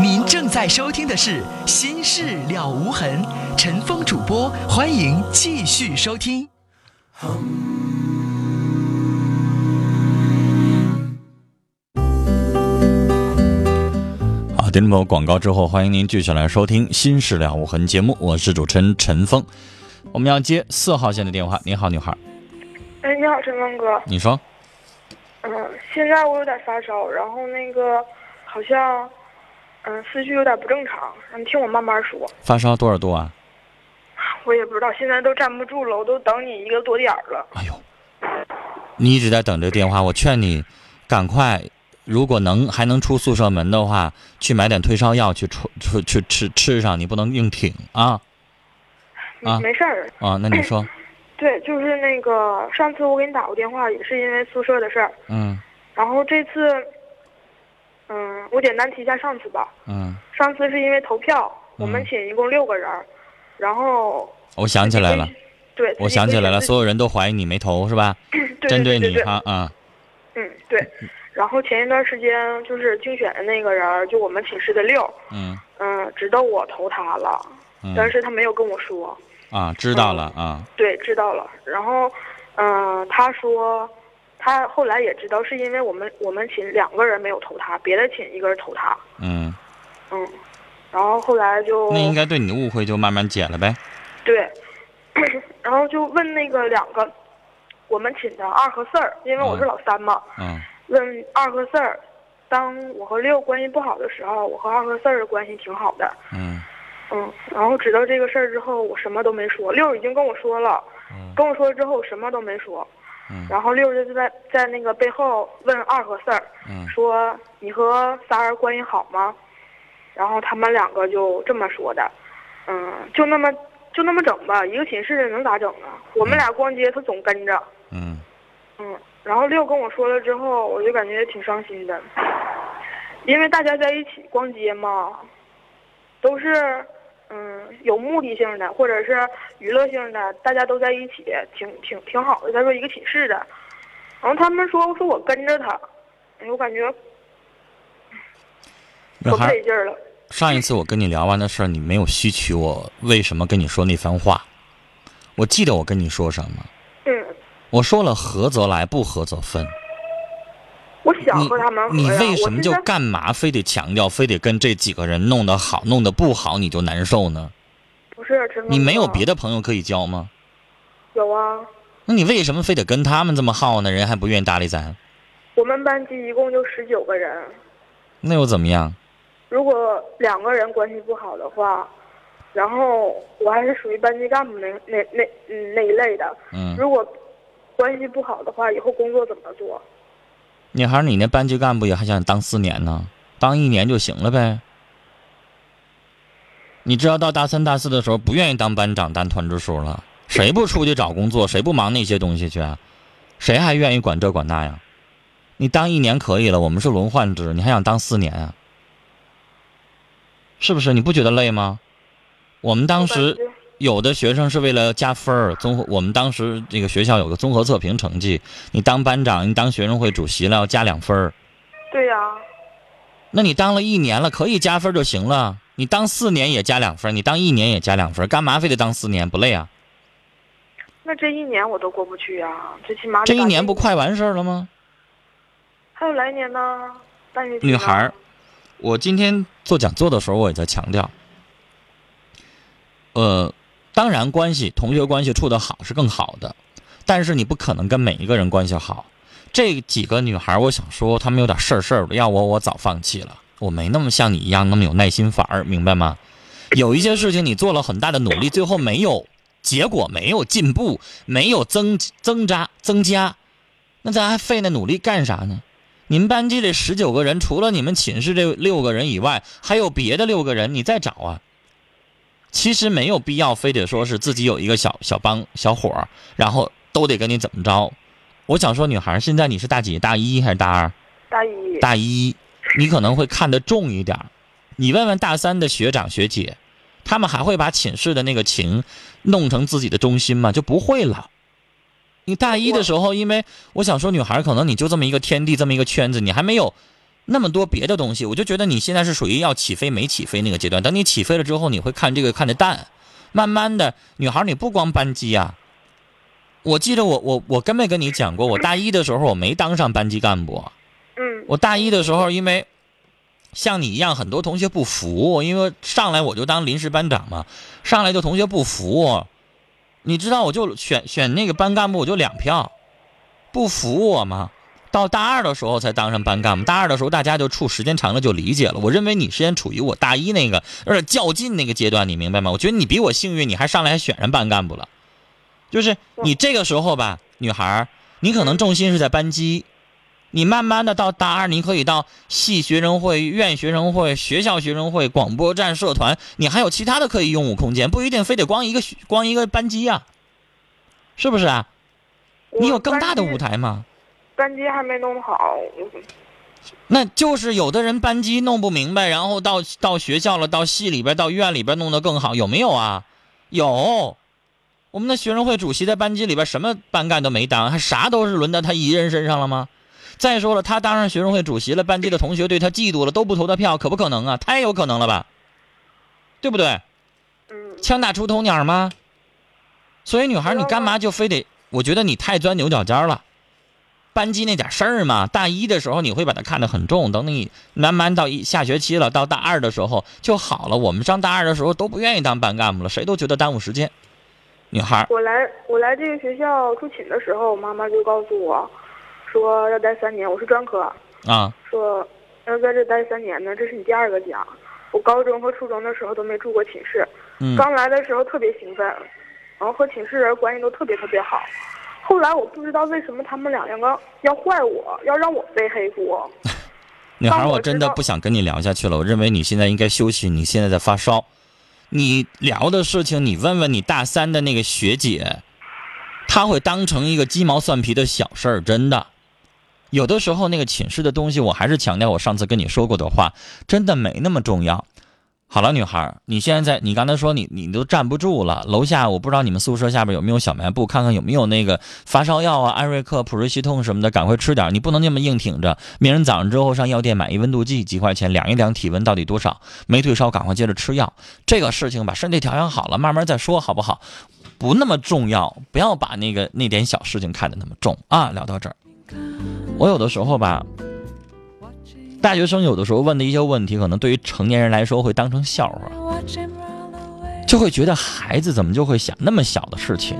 您正在收听的是《心事了无痕》，陈峰主播，欢迎继续收听。好，听众广告之后，欢迎您继续来收听《心事了无痕》节目，我是主持人陈峰。我们要接4号线的电话。你好，女孩。哎，你好，陈峰哥。你说。现在我有点发烧，然后那个好像思绪有点不正常，你听我慢慢说。发烧多少度啊？我也不知道，现在都站不住了，我都等你1个多点了。哎呦，你一直在等这电话，我劝你赶快，如果还能出宿舍门的话，去买点退烧药去吃上，你不能硬挺啊。啊，没事儿。啊，那你说。对，就是那个上次我给你打过电话，也是因为宿舍的事儿。嗯。然后这次，我简单提一下上次吧。嗯。上次是因为投票，我们寝一共6个人，然后。我想起来了。对。我想起来了，所有人都怀疑你没投是吧？对。针对你哈啊。嗯，对。然后前一段时间就是竞选的那个人，就我们寝室的6。嗯。直到我投他了，但是他没有跟我说。啊，知道了啊。对，知道了。然后，他说，他后来也知道是因为我们寝2个人没有投他，别的寝1个人投他。嗯。嗯。然后后来就。那应该对你的误会就慢慢解了呗。对。然后就问那个2个，我们寝的2和4，因为我是老三嘛。嗯。问2和4，当我和6关系不好的时候，我和2和4的关系挺好的。嗯。然后知道这个事儿之后，我什么都没说。6已经跟我说了，跟我说之后我什么都没说。然后6就在那个背后问2和4，说你和3人关系好吗？然后他们2个就这么说的。就那么整吧，一个寝室能咋整呢？我们俩逛街，他总跟着。然后6跟我说了之后，我就感觉挺伤心的，因为大家在一起逛街嘛，都是。有目的性的，或者是娱乐性的，大家都在一起，挺好的。他说一个寝室的，然后他们说我跟着他，我感觉我不得劲儿了。上一次我跟你聊完的事儿，你没有吸取我为什么跟你说那番话。我记得我跟你说什么？我说了合则来，不合则分。我想和他们你为什么就干嘛非得强调，非得跟这几个人弄得好，弄得不好你就难受呢？不是，你没有别的朋友可以交吗？有啊。那你为什么非得跟他们这么耗呢？人还不愿意搭理咱。我们班级一共就19个人。那又怎么样？如果2个人关系不好的话，然后我还是属于班级干部那一类的。如果关系不好的话，以后工作怎么做？女孩，你那班级干部也还想当4年呢，当1年就行了呗。你知道到大3、大4的时候，不愿意当班长、当团支书了，谁不出去找工作，谁不忙那些东西去啊？谁还愿意管这管那呀？你当1年可以了，我们是轮换制，你还想当4年啊？是不是？你不觉得累吗？我们当时有的学生是为了加分儿，我们当时这个学校有个综合测评成绩，你当班长，你当学生会主席了，要加2分。对呀。那你当了1年了，可以加分就行了。你当4年也加2分，你当1年也加2分，干嘛非得当4年？不累啊？那这1年我都过不去啊，最起码这1年不快完事儿了吗？还有来年呢，半年。女孩，我今天做讲座的时候，我也在强调，当然关系，同学关系处得好是更好的，但是你不可能跟每一个人关系好。这几个女孩，我想说她们有点事儿的，要我早放弃了。我没那么像你一样那么有耐心法儿，明白吗？有一些事情你做了很大的努力，最后没有结果，没有进步，没有增加，那咱还费那努力干啥呢？你们班级这19个人，除了你们寝室这6个人以外，还有别的6个人，你再找啊。其实没有必要非得说是自己有一个小帮小伙，然后都得跟你怎么着。我想说，女孩，现在你是大几？大1还是大2？大1。大1，你可能会看得重一点。你问问大3的学长学姐，他们还会把寝室的那个情弄成自己的中心吗？就不会了。你大1的时候，因为我想说，女孩，可能你就这么一个天地，这么一个圈子，你还没有那么多别的东西，我就觉得你现在是属于要起飞没起飞那个阶段。等你起飞了之后，你会看这个看得淡，慢慢的，女孩你不光班级啊。我记得我跟没跟你讲过，我大一的时候我没当上班级干部。嗯。我大一的时候，因为像你一样，很多同学不服，因为上来我就当临时班长嘛，上来就同学不服，你知道我就选那个班干部，我就2票，不服我嘛。到大二的时候才当上班干部，大二的时候大家就处时间长了就理解了。我认为你先处于我大一那个有点较劲那个阶段，你明白吗？我觉得你比我幸运，你还上来还选上班干部了。就是你这个时候吧，女孩，你可能重心是在班级，你慢慢的到大二，你可以到系学生会、院学生会、学校学生会、广播站社团，你还有其他的可以用武空间，不一定非得光一个班级啊，是不是啊？你有更大的舞台吗？班级还没弄好。那就是有的人班级弄不明白，然后到学校了，到系里边、到院里边弄得更好，有没有啊？有。我们的学生会主席在班级里边什么班干都没当，还啥都是轮到他一人身上了吗？再说了，他当上学生会主席了，班级的同学对他嫉妒了，都不投他票，可不可能啊？太有可能了吧，对不对？嗯。枪打出头鸟吗？所以女孩，你干嘛就非得？我觉得你太钻牛角尖了。班级那点事儿嘛，大一的时候你会把它看得很重，等你慢慢到下学期了，到大二的时候就好了。我们上大二的时候都不愿意当班干部了，谁都觉得耽误时间。女孩，我来这个学校出勤的时候，我妈妈就告诉我说要待3年，我是专科啊，说要在这待3年呢，这是你第2个家。我高中和初中的时候都没住过寝室，刚来的时候特别兴奋，然后和寝室人关系都特别特别好。后来我不知道为什么他们两个要坏我，要让我背黑锅。女孩，我真的不想跟你聊下去了，我认为你现在应该休息，你现在在发烧。你聊的事情，你问问你大三的那个学姐，她会当成一个鸡毛蒜皮的小事儿，真的。有的时候那个寝室的东西，我还是强调我上次跟你说过的话，真的没那么重要。好了，女孩，你现在你刚才说你都站不住了，楼下我不知道你们宿舍下边有没有小卖部，看看有没有那个发烧药啊、艾瑞克、普瑞西痛什么的，赶快吃点。你不能那么硬挺着，明天早上之后上药店买一温度计，几块钱，量一量体温到底多少，没退烧赶快接着吃药。这个事情把身体调养好了慢慢再说，好不好？不那么重要，不要把那点小事情看得那么重啊。聊到这儿，我有的时候吧，大学生有的时候问的一些问题，可能对于成年人来说会当成笑话，就会觉得孩子怎么就会想那么小的事情，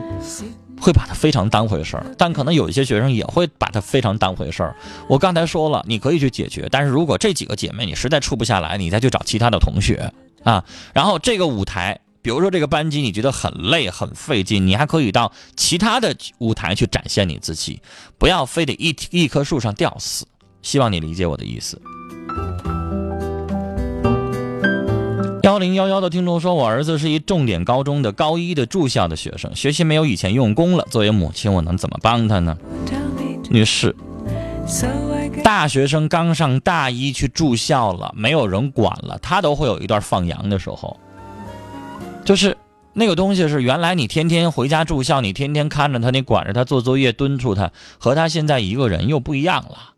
会把它非常当回事儿。但可能有一些学生也会把它非常当回事儿。我刚才说了，你可以去解决，但是如果这几个姐妹你实在处不下来，你再去找其他的同学啊。然后这个舞台，比如说这个班级你觉得很累很费劲，你还可以到其他的舞台去展现你自己，不要非得一棵树上吊死。希望你理解我的意思。1011的听众说，我儿子是一重点高中的高一的住校的学生，学习没有以前用功了，作为母亲我能怎么帮他呢？女士，大学生刚上大一去住校了，没有人管了，他都会有一段放羊的时候。就是那个东西是原来你天天回家住校，你天天看着他，你管着他做作业敦促他，和他现在一个人又不一样了。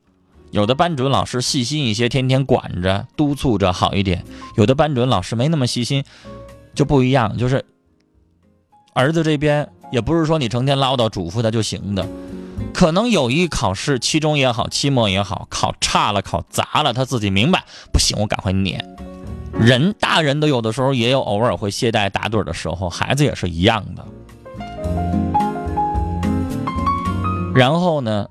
有的班主任老师细心一些，天天管着督促着好一点，有的班主任老师没那么细心就不一样。就是儿子这边也不是说你成天唠叨嘱咐他就行的，可能有一考试期中也好期末也好，考差了考砸了，他自己明白不行我赶快撵人。大人都有的时候也有偶尔会懈怠打盹的时候，孩子也是一样的。然后呢，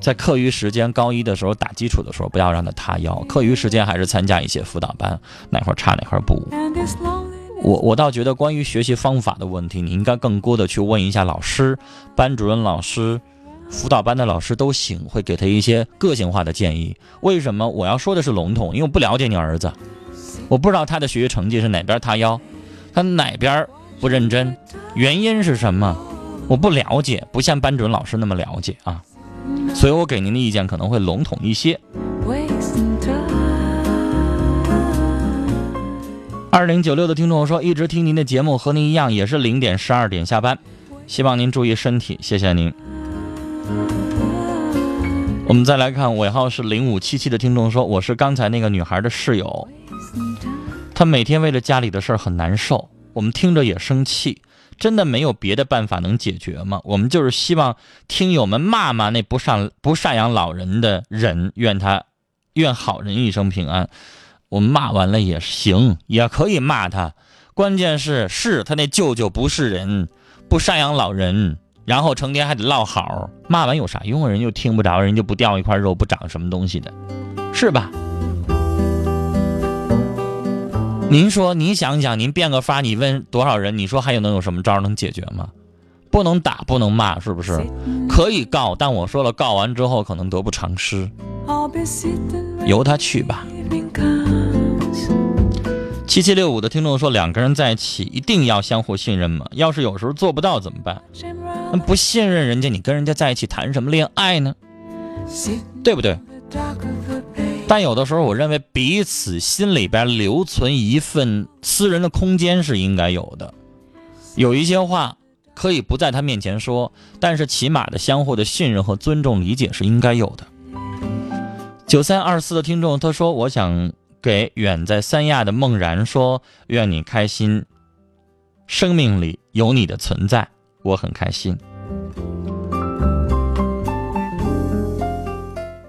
在课余时间，高一的时候打基础的时候不要让他塌腰，课余时间还是参加一些辅导班，哪块差哪块补。我倒觉得关于学习方法的问题，你应该更多的去问一下老师，班主任老师、辅导班的老师都行，会给他一些个性化的建议。为什么我要说的是笼统？因为我不了解你儿子，我不知道他的学习成绩是哪边塌腰，他哪边不认真，原因是什么我不了解，不像班主任老师那么了解啊，所以我给您的意见可能会笼统一些。2096的听众说，一直听您的节目，和您一样也是0点12点下班，希望您注意身体，谢谢您。我们再来看尾号是0577的听众说，我是刚才那个女孩的室友，她每天为了家里的事儿很难受，我们听着也生气，真的没有别的办法能解决吗？我们就是希望听友们骂骂那不赡养老人的人，愿好人一生平安。我们骂完了也行，也可以骂他，关键是他那舅舅不是人，不赡养老人，然后成天还得落好，骂完有啥用？人就听不着，人就不掉一块肉，不长什么东西的，是吧？您说您想想，您变个法，你问多少人，你说还有能有什么招能解决吗？不能打，不能骂，是不是？可以告，但我说了，告完之后可能得不偿失，由他去吧。7765的听众说，两个人在一起一定要相互信任吗？要是有时候做不到怎么办？不信任人家，你跟人家在一起谈什么恋爱呢？对不对？但有的时候我认为彼此心里边留存一份私人的空间是应该有的，有一些话可以不在他面前说，但是起码的相互的信任和尊重理解是应该有的。9324的听众他说，我想给远在三亚的孟然说，愿你开心，生命里有你的存在我很开心。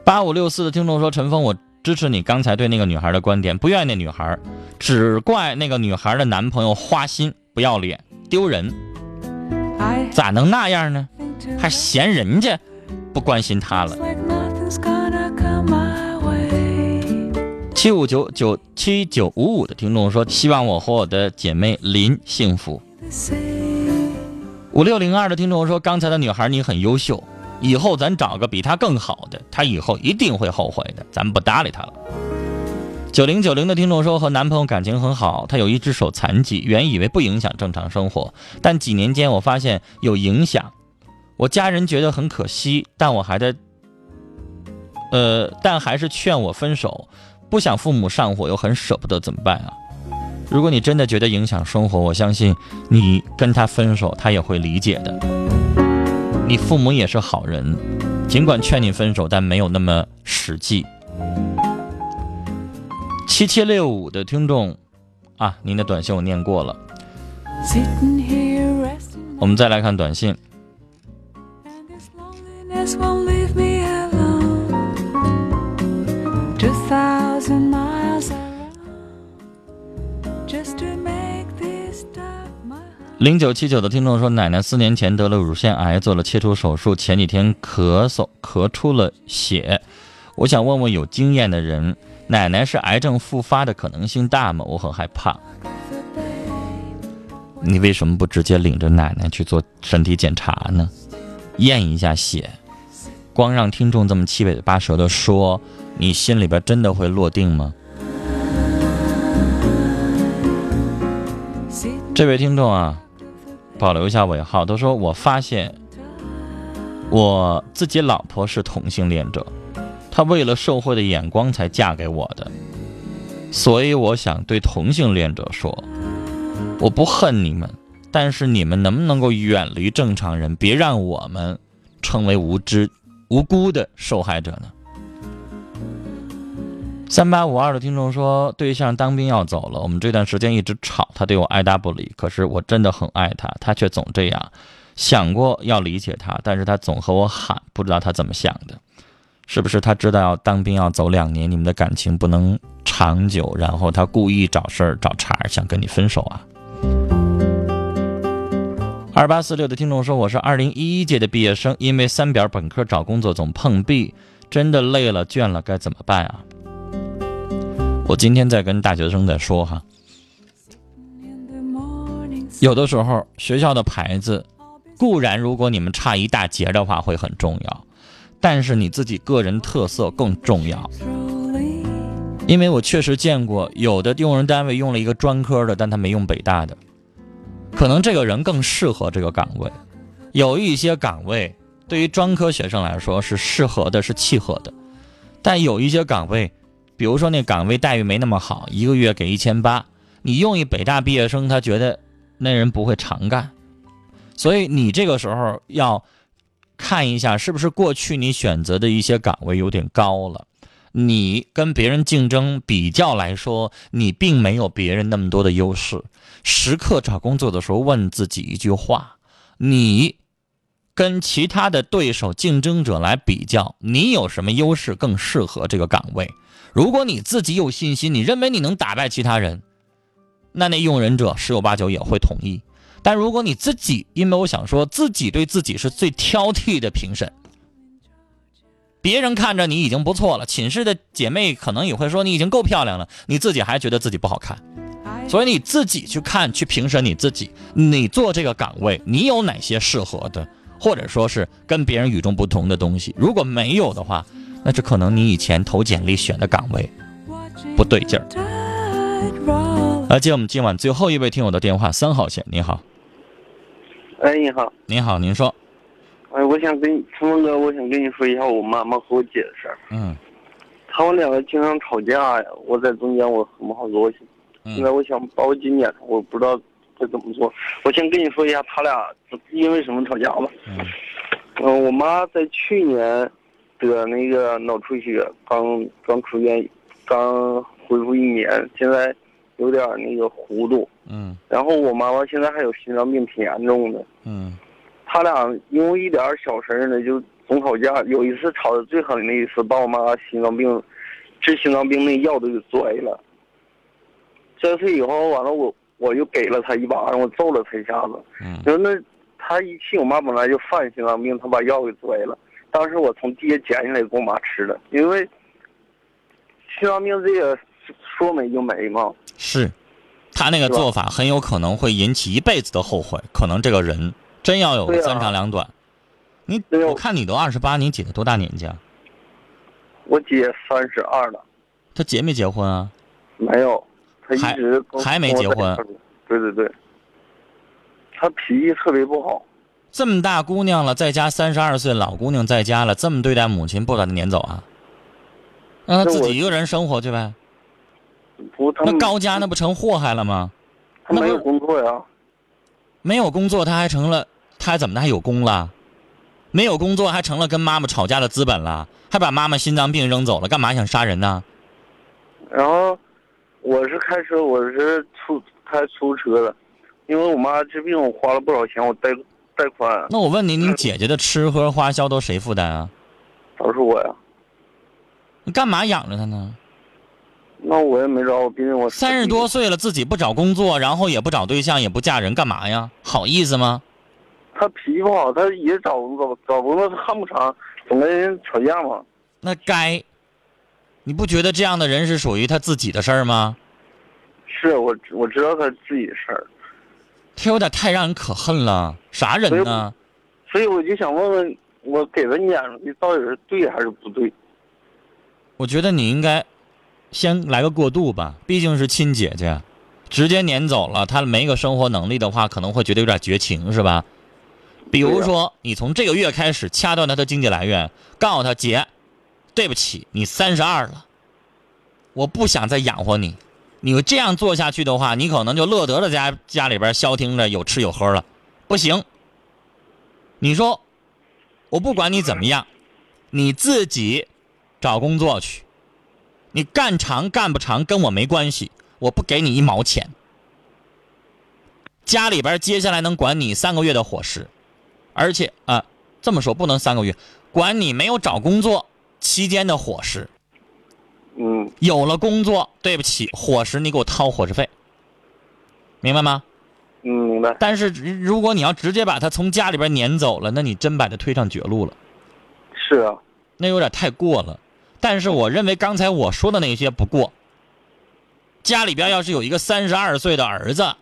8564的听众说，陈峰，我支持你刚才对那个女孩的观点，不怨那女孩，只怪那个女孩的男朋友花心不要脸丢人，咋能那样呢？还嫌人家不关心她了。7955的听众说，希望我和我的姐妹林幸福。5602的听众说，刚才的女孩你很优秀，以后咱找个比她更好的，她以后一定会后悔的，咱不搭理她了。9090的听众说，和男朋友感情很好，他有一只手残疾，原以为不影响正常生活，但几年间我发现有影响，我家人觉得很可惜，但还是劝我分手，不想父母上火又很舍不得，怎么办啊？如果你真的觉得影响生活，我相信你跟他分手他也会理解的，你父母也是好人，尽管劝你分手但没有那么实际。7765的听众啊，您的短信我念过了。我们再来看短信，0979的听众说，奶奶4年前得了乳腺癌，做了切除手术，前几天咳出了血，我想问问有经验的人，奶奶是癌症复发的可能性大吗？我很害怕。你为什么不直接领着奶奶去做身体检查呢？验一下血，光让听众这么七嘴八舌的说，你心里边真的会落定吗？这位听众啊，保留一下尾号，都说我发现我自己老婆是同性恋者，她为了社会的眼光才嫁给我的，所以我想对同性恋者说，我不恨你们，但是你们能不能够远离正常人，别让我们成为无辜的受害者呢？3852的听众说，对象当兵要走了，我们这段时间一直吵，他对我爱答不理，可是我真的很爱他，他却总这样，想过要理解他，但是他总和我喊，不知道他怎么想的，是不是他知道当兵要走2年，你们的感情不能长久，然后他故意找事儿找茬，想跟你分手啊？2846的听众说，我是2011届的毕业生，因为3表本科找工作总碰壁，真的累了倦了，该怎么办啊？我今天在跟大学生在说哈，有的时候学校的牌子固然如果你们差一大截的话会很重要，但是你自己个人特色更重要。因为我确实见过有的用人单位用了一个专科的，但他没用北大的，可能这个人更适合这个岗位，有一些岗位对于专科学生来说是适合的，是契合的，但有一些岗位，比如说那岗位待遇没那么好，一个月给1800，你用一北大毕业生，他觉得那人不会常干，所以你这个时候要看一下是不是过去你选择的一些岗位有点高了，你跟别人竞争比较来说，你并没有别人那么多的优势。时刻找工作的时候问自己一句话，你跟其他的对手竞争者来比较，你有什么优势更适合这个岗位？如果你自己有信心，你认为你能打败其他人，那用人者十有八九也会同意。但如果你自己，因为我想说自己对自己是最挑剔的评审，别人看着你已经不错了，寝室的姐妹可能也会说你已经够漂亮了，你自己还觉得自己不好看，所以你自己去看，去评审你自己，你做这个岗位你有哪些适合的，或者说是跟别人与众不同的东西。如果没有的话，那这可能你以前投简历选的岗位不对劲儿。接我们今晚最后一位听友的电话，3号线，你好。你好。你好，您说。我想跟陈峰哥，我想跟你说一下我妈妈和我姐的事儿。嗯。他们两个经常吵架呀，我在中间我很不好做。现在我想把我姐撵出，我不知道会怎么做。我先跟你说一下他俩因为什么吵架吧。我妈在去年得那个脑出血，刚出院，刚恢复1年，现在有点那个糊涂。然后我妈妈现在还有心脏病，挺严重的。他俩因为一点小事呢就总吵架，有一次吵得最狠的那一次，把我妈心脏病治心脏病那药都给摔了。这次以后完了我又给了他一巴掌，我揍了他一下子。就那他一气，我妈本来就犯心脏病，他把药给摔了。当时我从地下捡起来给我妈吃了，因为心脏病这个说没就没嘛。是，他那个做法很有可能会引起一辈子的后悔，可能这个人真要有3长2短。啊、我看你都28，你姐多大年纪啊？我姐32了。她结没结婚啊？没有。还没结婚。对对对，她脾气特别不好。这么大姑娘了，在家32岁老姑娘在家了，这么对待母亲，不把她撵走啊？让她自己一个人生活去呗。那高家那不成祸害了吗？她没有工作呀。没有工作，她还怎么的？还有功了？没有工作还成了跟妈妈吵架的资本了，还把妈妈心脏病扔走了，干嘛想杀人呢？然后。我是开出租车的，因为我妈治病，我花了不少钱，我贷款。那我问你姐姐的吃喝花销都谁负担啊？都是我呀。你干嘛养着她呢？那我也没找我，毕竟我30多岁了，自己不找工作，然后也不找对象，也不嫁人，干嘛呀？好意思吗？她脾气不好，她也找工作，她看不长，总跟人吵架嘛。那该。你不觉得这样的人是属于他自己的事儿吗？是，我知道他自己的事儿。他有点太让人可恨了，啥人呢？所以我就想问问，我给了你你到底是对还是不对？我觉得你应该先来个过渡吧，毕竟是亲姐姐，直接撵走了，他没个生活能力的话，可能会觉得有点绝情，是吧？比如说，你从这个月开始掐断他的经济来源，告诉他姐。对不起，你32了，我不想再养活你。你这样做下去的话，你可能就乐得了家里边消停着，有吃有喝了。不行，你说，我不管你怎么样，你自己找工作去，你干长干不长跟我没关系，我不给你1毛钱。家里边接下来能管你3个月的伙食，而且这么说不能3个月，管你没有找工作期间的伙食。有了工作，对不起，伙食你给我掏伙食费，明白吗？明白。但是如果你要直接把他从家里边撵走了，那你真把他推上绝路了。是啊，那有点太过了。但是我认为刚才我说的那些不过。家里边要是有一个32岁的儿子，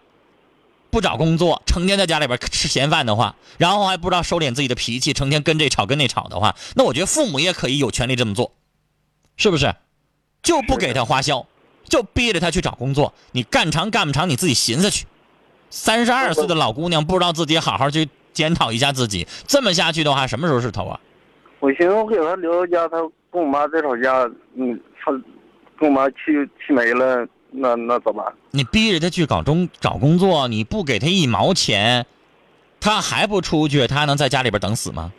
不找工作，成天在家里边吃闲饭的话，然后还不知道收敛自己的脾气，成天跟这吵跟那吵的话，那我觉得父母也可以有权利这么做，是不是？就不给他花销，就逼着他去找工作，你干长干不长你自己寻思去。32岁的老姑娘不知道自己好好去检讨一下自己，这么下去的话，什么时候是头啊？我寻思我给他留在家，他跟我妈在吵架，他跟我妈气没了。那怎么办？你逼着他去找工作，你不给他1毛钱，他还不出去，他能在家里边等死吗？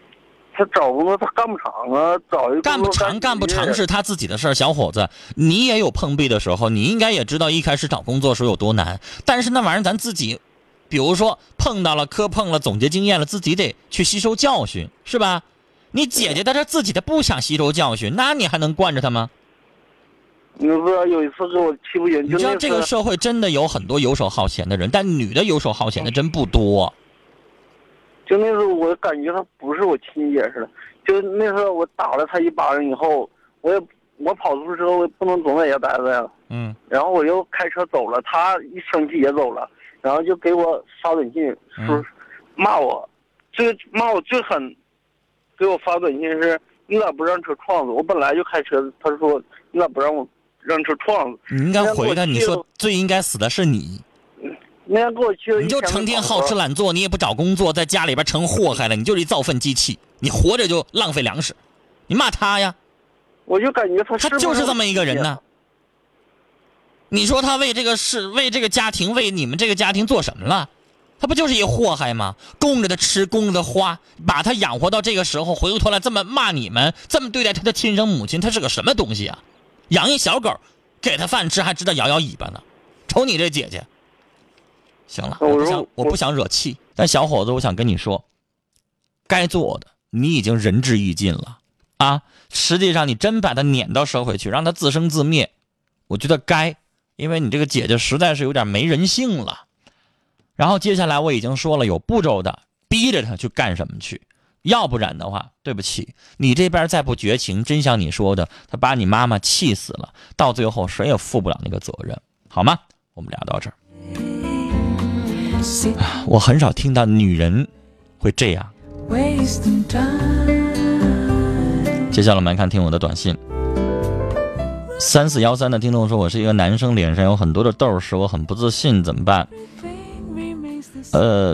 他找工作他干不长啊，找一个干不长干不长是他自己的事儿。小伙子，你也有碰壁的时候，你应该也知道一开始找工作时候有多难。但是那玩意儿咱自己，比如说碰到了磕碰了，总结经验了，自己得去吸收教训，是吧？你姐姐在这自己她不想吸收教训，那你还能惯着她吗？你不知道有一次给我欺负人，你知道这个社会真的有很多游手好闲的人，但女的游手好闲的真不多。就那时候我感觉她不是我亲姐似的，就那时候我打了她一巴掌以后，我跑出之后我不能总在家待着呀，然后我又开车走了，她一生气也走了，然后就给我发短信说骂我，最狠，给我发短信是你咋不让车撞死我？本来就开车，她说你咋不让我让车撞死？你应该回答你说最应该死的是你。那天给我去，你就成天好吃懒做，你也不找工作，在家里边成祸害了，你就是一造粪机器，你活着就浪费粮食，你骂他呀？我就感觉他就是这么一个人呢。你说他为这个事、为这个家庭、为你们这个家庭做什么了？他不就是一祸害吗？供着他吃，供着他花，把他养活到这个时候，回过头来这么骂你们，这么对待他的亲生母亲，他是个什么东西啊？养一小狗，给他饭吃，还知道摇摇尾巴呢。瞅你这姐姐。行了，我不想惹气，但小伙子，我想跟你说，该做的你已经仁至义尽了啊！实际上，你真把他撵到社会去，让他自生自灭，我觉得该，因为你这个姐姐实在是有点没人性了。然后接下来我已经说了，有步骤的逼着他去干什么去，要不然的话，对不起，你这边再不绝情，真像你说的，他把你妈妈气死了，到最后谁也负不了那个责任，好吗？我们聊到这儿。我很少听到女人会这样。接下来我们看听我的短信。3413的听众说，我是一个男生，脸上有很多的痘，使我很不自信，怎么办？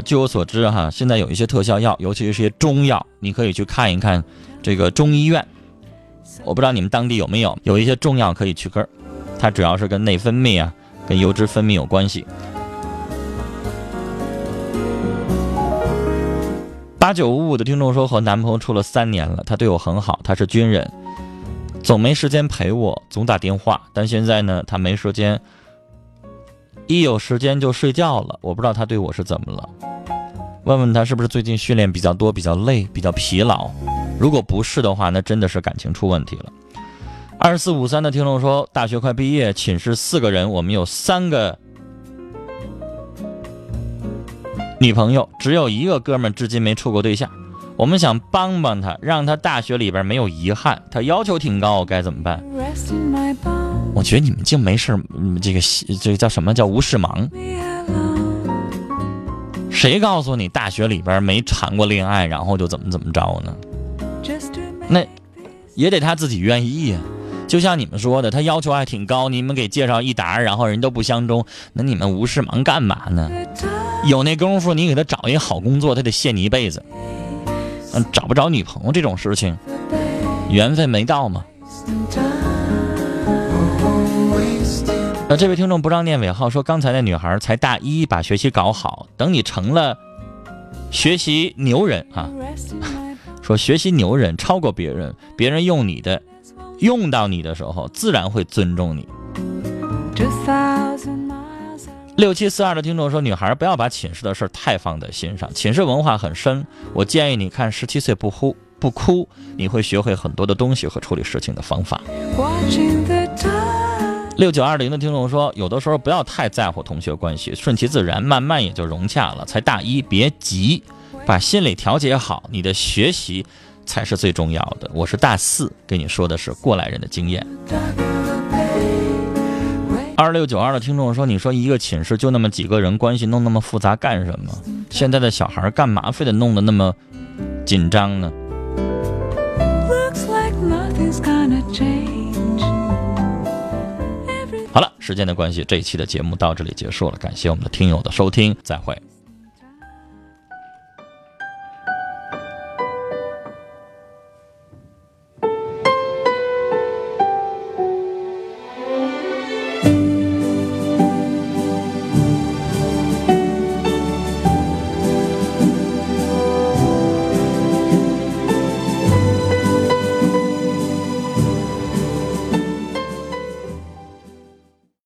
据我所知哈，现在有一些特效药，尤其是些中药，你可以去看一看这个中医院。我不知道你们当地有没有，有一些中药可以去根儿，它主要是跟内分泌啊、跟油脂分泌有关系。8955的听众说，和男朋友处了3年了，他对我很好，他是军人，总没时间陪我，总打电话，但现在呢，他没时间，一有时间就睡觉了，我不知道他对我是怎么了，问问他是不是最近训练比较多，比较累，比较疲劳，如果不是的话，那真的是感情出问题了。2453的听众说，大学快毕业，寝室4个人，我们有3个女朋友，只有一个哥们至今没处过对象，我们想帮帮他，让他大学里边没有遗憾，他要求挺高，该怎么办？我觉得你们竟没事，这个叫什么叫无事忙？谁告诉你大学里边没谈过恋爱，然后就怎么着呢？那也得他自己愿意啊。就像你们说的，他要求还挺高，你们给介绍一沓，然后人都不相中，那你们无事忙干嘛呢？有那功夫你给他找一好工作，他得谢你一辈子。找不着女朋友这种事情，缘分没到嘛。这位听众不让念尾号说，刚才那女孩才大一，把学习搞好，等你成了学习牛人啊，说学习牛人超过别人，别人用你的用到你的时候，自然会尊重你。6742的听众说，女孩不要把寝室的事太放在心上，寝室文化很深，我建议你看17岁不哭，你会学会很多的东西和处理事情的方法。6920的听众说，有的时候不要太在乎同学关系，顺其自然，慢慢也就融洽了，才大一，别急，把心理调节好，你的学习才是最重要的。我是大4，跟你说的是过来人的经验。2692的听众说，你说一个寝室就那么几个人，关系弄那么复杂干什么？现在的小孩干嘛非得弄得那么紧张呢？好了，时间的关系，这一期的节目到这里结束了，感谢我们的听友的收听，再会。